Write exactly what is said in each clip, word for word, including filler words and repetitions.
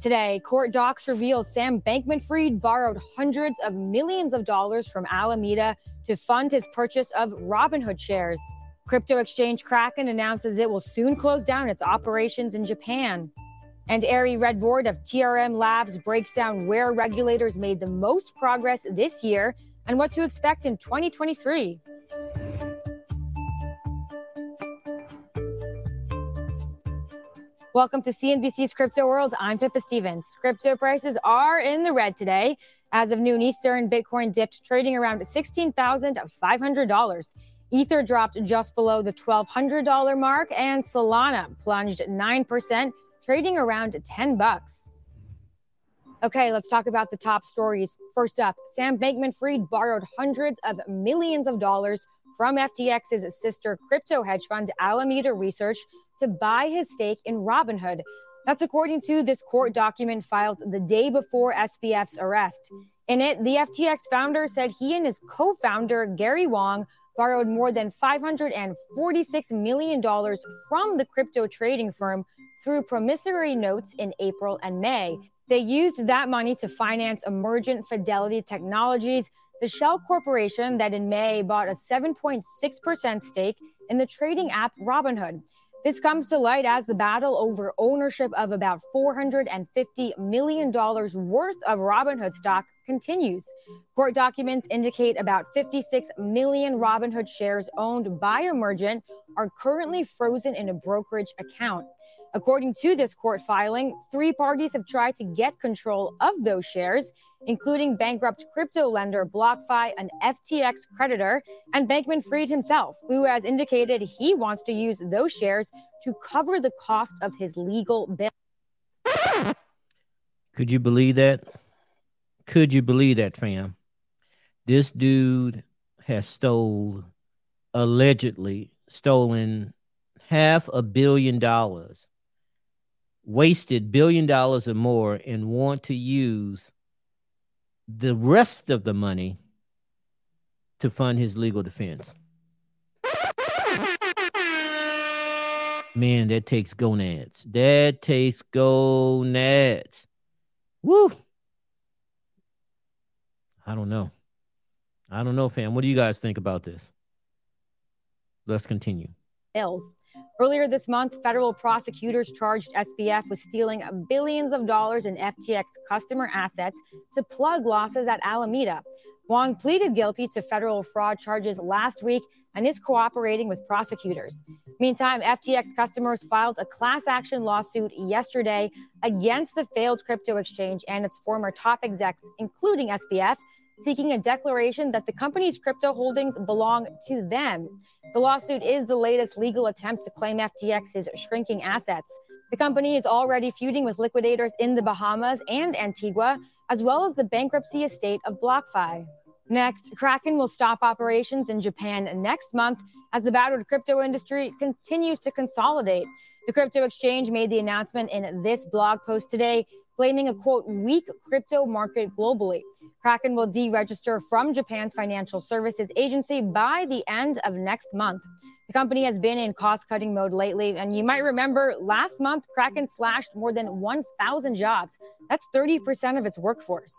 Today, court docs reveal Sam Bankman-Fried borrowed hundreds of millions of dollars from Alameda to fund his purchase of Robinhood shares. Crypto exchange Kraken announces it will soon close down its operations in Japan. And Ari Redbord of T R M Labs breaks down where regulators made the most progress this year and what to expect in twenty twenty-three. Welcome to C N B C's Crypto World. I'm Pippa Stevens. Crypto prices are in the red today. As of noon Eastern, Bitcoin dipped, trading around sixteen thousand five hundred dollars. Ether dropped just below the twelve hundred dollars mark, and Solana plunged nine percent, trading around ten bucks. Okay, let's talk about the top stories. First up, Sam Bankman-Fried borrowed hundreds of millions of dollars from F T X's sister crypto hedge fund Alameda Research to buy his stake in Robinhood. That's according to this court document filed the day before S B F's arrest. In it, the F T X founder said he and his co-founder, Gary Wang, borrowed more than five hundred forty-six million dollars from the crypto trading firm through promissory notes in April and May. They used that money to finance Emergent Fidelity Technologies, the shell corporation that in May bought a seven point six percent stake in the trading app Robinhood. This comes to light as the battle over ownership of about four hundred fifty million dollars worth of Robinhood stock continues. Court documents indicate about fifty-six million Robinhood shares owned by Emergent are currently frozen in a brokerage account. According to this court filing, three parties have tried to get control of those shares, including bankrupt crypto lender BlockFi, an F T X creditor, and Bankman-Fried himself, who has indicated he wants to use those shares to cover the cost of his legal bill. Could you believe that? Could you believe that, fam? This dude has stole, allegedly stolen half a billion dollars, wasted billion dollars or more, and want to use the rest of the money to fund his legal defense. Man, that takes gonads. That takes gonads. Woo. I don't know. I don't know, fam. What do you guys think about this? Let's continue. Bills. Earlier this month, federal prosecutors charged S B F with stealing billions of dollars in F T X customer assets to plug losses at Alameda. Wang pleaded guilty to federal fraud charges last week and is cooperating with prosecutors. Meantime, F T X customers filed a class action lawsuit yesterday against the failed crypto exchange and its former top execs, including S B F, seeking a declaration that the company's crypto holdings belong to them. The lawsuit is the latest legal attempt to claim F T X's shrinking assets. The company is already feuding with liquidators in the Bahamas and Antigua, as well as the bankruptcy estate of BlockFi. Next, Kraken will stop operations in Japan next month as the battered crypto industry continues to consolidate. The crypto exchange made the announcement in this blog post today, blaming a, quote, weak crypto market globally. Kraken will deregister from Japan's financial services agency by the end of next month. The company has been in cost-cutting mode lately, and you might remember last month, Kraken slashed more than one thousand jobs. That's thirty percent of its workforce.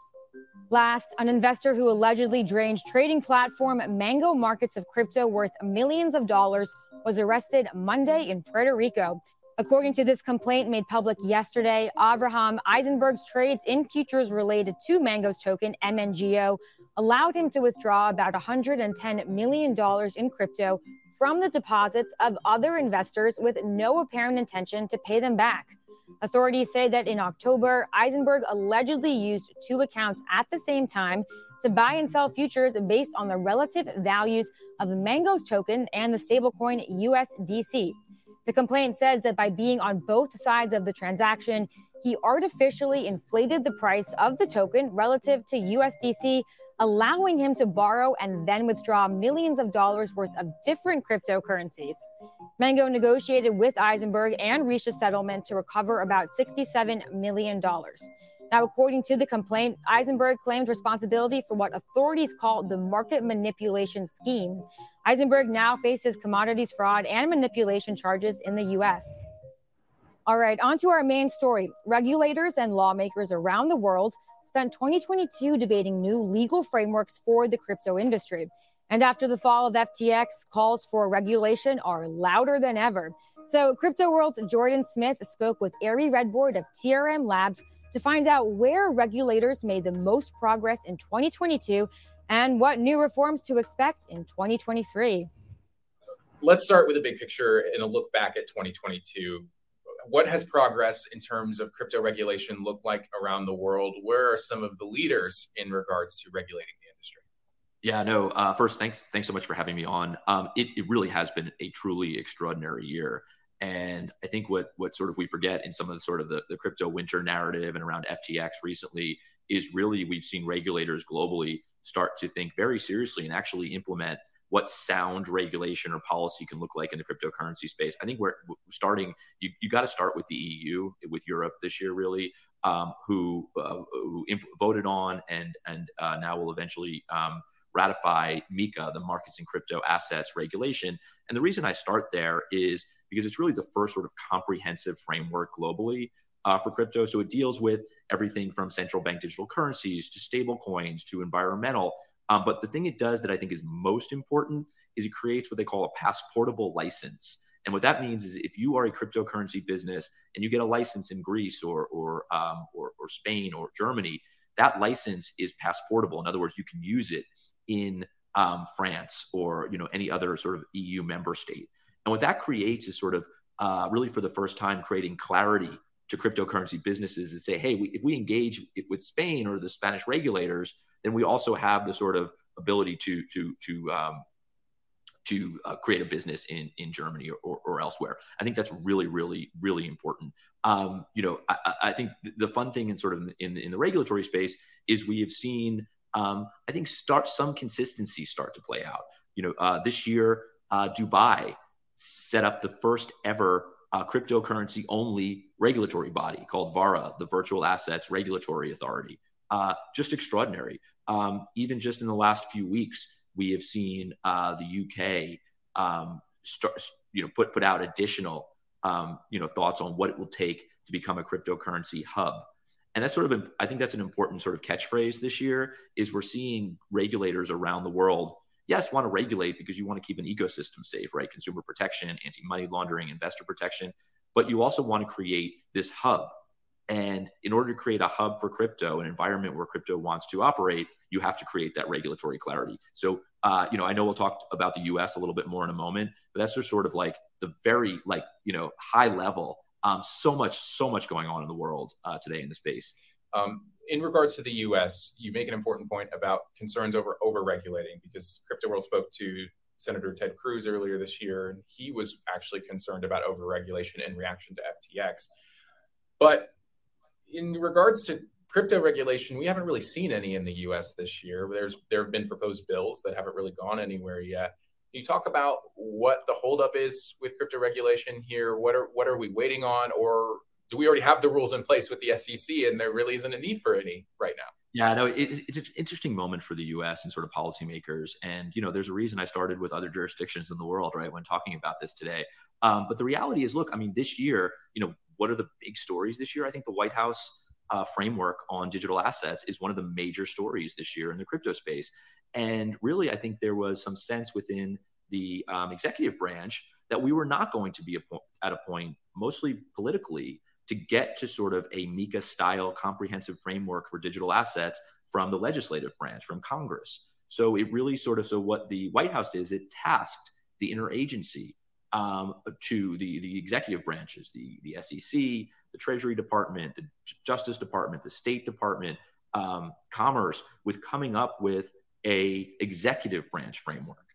Last, an investor who allegedly drained trading platform Mango Markets of crypto worth millions of dollars was arrested Monday in Puerto Rico. According to this complaint made public yesterday, Avraham Eisenberg's trades in futures related to Mango's token, M N G O, allowed him to withdraw about one hundred ten million dollars in crypto from the deposits of other investors with no apparent intention to pay them back. Authorities say that in October, Eisenberg allegedly used two accounts at the same time to buy and sell futures based on the relative values of Mango's token and the stablecoin U S D C. The complaint says that by being on both sides of the transaction, he artificially inflated the price of the token relative to U S D C, allowing him to borrow and then withdraw millions of dollars worth of different cryptocurrencies. Mango negotiated with Eisenberg and reached a settlement to recover about sixty-seven million dollars. Now, according to the complaint, Eisenberg claimed responsibility for what authorities call the market manipulation scheme. Eisenberg now faces commodities fraud and manipulation charges in the U S All right, on to our main story. Regulators and lawmakers around the world spent twenty twenty-two debating new legal frameworks for the crypto industry. And after the fall of F T X, calls for regulation are louder than ever. So Crypto World's Jordan Smith spoke with Ari Redbord of T R M Labs to find out where regulators made the most progress in twenty twenty-two and what new reforms to expect in twenty twenty-three. Let's start with a big picture and a look back at twenty twenty-two. What has progress in terms of crypto regulation looked like around the world? Where are some of the leaders in regards to regulating the industry? Yeah, no, uh, first, thanks thanks so much for having me on. Um, it, it really has been a truly extraordinary year. And I think what what sort of we forget in some of the sort of the, the crypto winter narrative and around F T X recently is really we've seen regulators globally start to think very seriously and actually implement what sound regulation or policy can look like in the cryptocurrency space. I think we're starting, you, you got to start with the E U, with Europe this year, really, um, who, uh, who imp- voted on and, and uh, now will eventually um, ratify MiCA, the Markets in Crypto Assets Regulation. And the reason I start there is because it's really the first sort of comprehensive framework globally Uh, for crypto. So it deals with everything from central bank digital currencies to stable coins to environmental. Um, but the thing it does that I think is most important is it creates what they call a passportable license. And what that means is if you are a cryptocurrency business and you get a license in Greece or or um, or, or Spain or Germany, that license is passportable. In other words, you can use it in um, France or you know any other sort of E U member state. And what that creates is sort of uh, really for the first time creating clarity to cryptocurrency businesses and say, hey, we, if we engage with Spain or the Spanish regulators, then we also have the sort of ability to to to um, to uh, create a business in in Germany or, or elsewhere. I think that's really, really, really important. Um, you know, I, I think the fun thing in sort of in in the regulatory space is we have seen, um, I think, start some consistency start to play out. You know, uh, this year, uh, Dubai set up the first ever Uh, cryptocurrency-only regulatory body called VARA, the Virtual Assets Regulatory Authority. Uh, just extraordinary. Um, even just in the last few weeks, we have seen uh, the U K um, start, you know, put put out additional, um, you know, thoughts on what it will take to become a cryptocurrency hub. And that's sort of, a, I think that's an important sort of catchphrase this year, is we're seeing regulators around the world yes, want to regulate because you want to keep an ecosystem safe, right? Consumer protection, anti-money laundering, investor protection, but you also want to create this hub. And in order to create a hub for crypto, an environment where crypto wants to operate, you have to create that regulatory clarity. So, uh, you know, I know we'll talk about the U S a little bit more in a moment, but that's just sort of like the very, like, you know, high level. Um, so much, so much going on in the world uh, today in the space. Um, in regards to the U S, you make an important point about concerns over over-regulating because Crypto World spoke to Senator Ted Cruz earlier this year, and he was actually concerned about over-regulation in reaction to F T X. But in regards to crypto regulation, we haven't really seen any in the U S this year. There's There have been proposed bills that haven't really gone anywhere yet. Can you talk about what the holdup is with crypto regulation here? What are what are we waiting on, or do we already have the rules in place with the S E C and there really isn't a need for any right now? Yeah, no, it, it's an interesting moment for the U S and sort of policymakers. And, you know, there's a reason I started with other jurisdictions in the world, right, when talking about this today. Um, but the reality is, look, I mean, this year, you know, what are the big stories this year? I think the White House uh, framework on digital assets is one of the major stories this year in the crypto space. And really, I think there was some sense within the um, executive branch that we were not going to be a po- at a point, mostly politically, to get to sort of a MiCA style comprehensive framework for digital assets from the legislative branch, from Congress. So it really sort of, so what the White House is, it tasked the interagency um, to the, the executive branches, the, the S E C, the Treasury Department, the Justice Department, the State Department, um, Commerce, with coming up with a executive branch framework.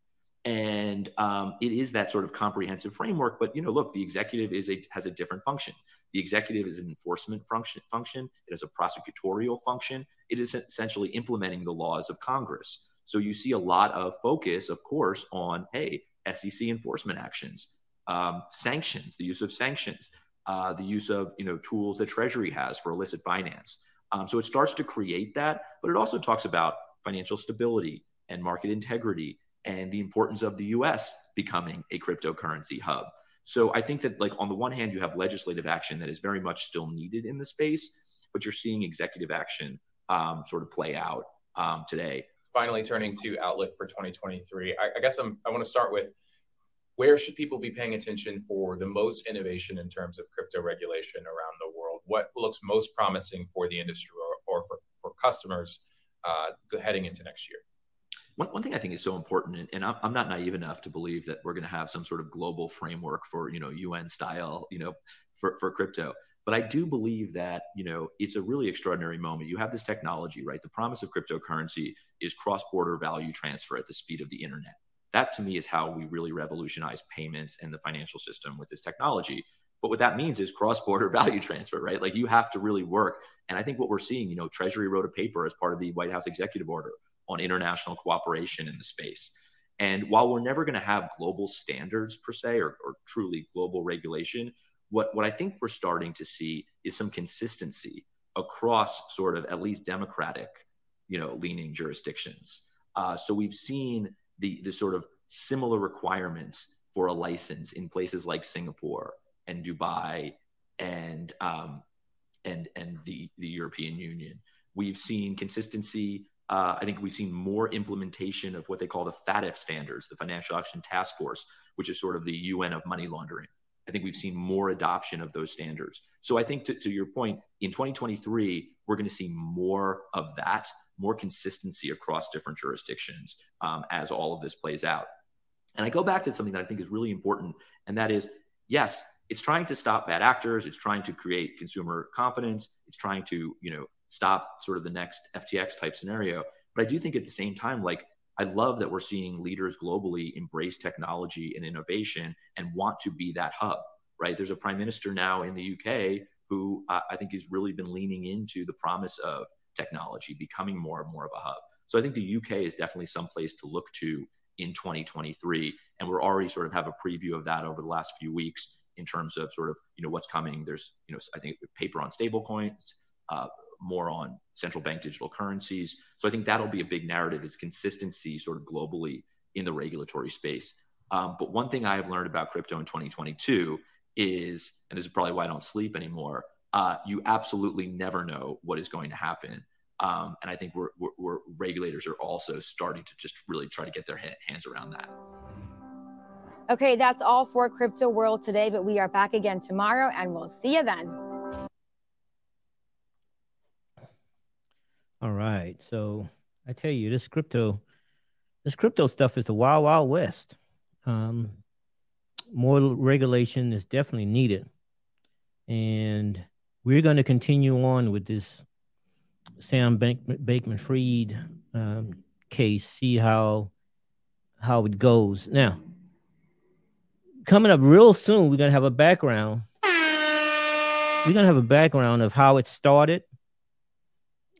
And um, it is that sort of comprehensive framework. But, you know, look, the executive is a, has a different function. The executive is an enforcement function. function. It is a prosecutorial function. It is essentially implementing the laws of Congress. So you see a lot of focus, of course, on, hey, S E C enforcement actions, um, sanctions, the use of sanctions, uh, the use of, you know, tools that Treasury has for illicit finance. Um, so it starts to create that. But it also talks about financial stability and market integrity, and the importance of the U S becoming a cryptocurrency hub. So I think that, like, on the one hand, you have legislative action that is very much still needed in the space, but you're seeing executive action um, sort of play out um, today. Finally, turning to outlook for twenty twenty-three, I, I guess I'm, I want to start with, where should people be paying attention for the most innovation in terms of crypto regulation around the world? What looks most promising for the industry or, or for, for customers uh, heading into next year? One, one thing I think is so important, and, and I'm, I'm not naive enough to believe that we're going to have some sort of global framework for, you know, U N style, you know, for, for crypto. But I do believe that, you know, it's a really extraordinary moment. You have this technology, right? The promise of cryptocurrency is cross-border value transfer at the speed of the internet. That, to me, is how we really revolutionize payments and the financial system with this technology. But what that means is cross-border value transfer, right? Like, you have to really work. And I think what we're seeing, you know, Treasury wrote a paper as part of the White House executive order on international cooperation in the space. And while we're never going to have global standards per se, or, or truly global regulation, what, what I think we're starting to see is some consistency across sort of at least democratic, you know, leaning jurisdictions. Uh, so we've seen the, the sort of similar requirements for a license in places like Singapore and Dubai and um, and and the, the European Union. We've seen consistency. Uh, I think we've seen more implementation of what they call the F A T F standards, the Financial Action Task Force, which is sort of the U N of money laundering. I think we've seen more adoption of those standards. So I think, to, to your point, in twenty twenty-three, we're going to see more of that, more consistency across different jurisdictions um, as all of this plays out. And I go back to something that I think is really important, and that is, yes, it's trying to stop bad actors. It's trying to create consumer confidence. It's trying to, you know, stop sort of the next F T X type scenario. But I do think at the same time, like, I love that we're seeing leaders globally embrace technology and innovation and want to be that hub, right? There's a prime minister now in the U K who uh, I think has really been leaning into the promise of technology, becoming more and more of a hub. So I think the U K is definitely someplace to look to in twenty twenty-three. And we're already sort of have a preview of that over the last few weeks in terms of sort of, you know, what's coming. There's, you know, I think paper on stable coins, uh, more on central bank digital currencies. So I think that'll be a big narrative, is consistency sort of globally in the regulatory space. Um, but one thing I have learned about crypto in twenty twenty-two is, and this is probably why I don't sleep anymore, uh, you absolutely never know what is going to happen. Um, and I think we're, we're, we're regulators are also starting to just really try to get their ha- hands around that. Okay, that's all for Crypto World today, but we are back again tomorrow, and we'll see you then. All right. So I tell you, this crypto, this crypto stuff is the wild, wild west. Um, more regulation is definitely needed. And we're going to continue on with this Sam Bankman-Fried um, case, see how how it goes. Now, coming up real soon, we're going to have a background. We're going to have a background of how it started,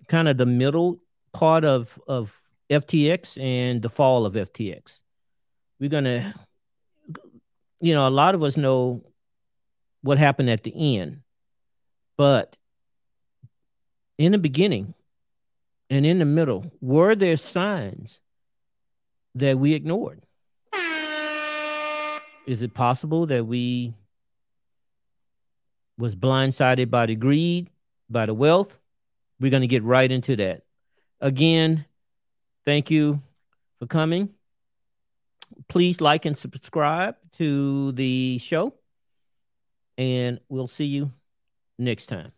kind of the middle part of, of F T X and the fall of F T X. We're going to, you know, a lot of us know what happened at the end. But in the beginning and in the middle, were there signs that we ignored? Is it possible that we was blindsided by the greed, by the wealth? We're going to get right into that. Again, thank you for coming. Please like and subscribe to the show, and we'll see you next time.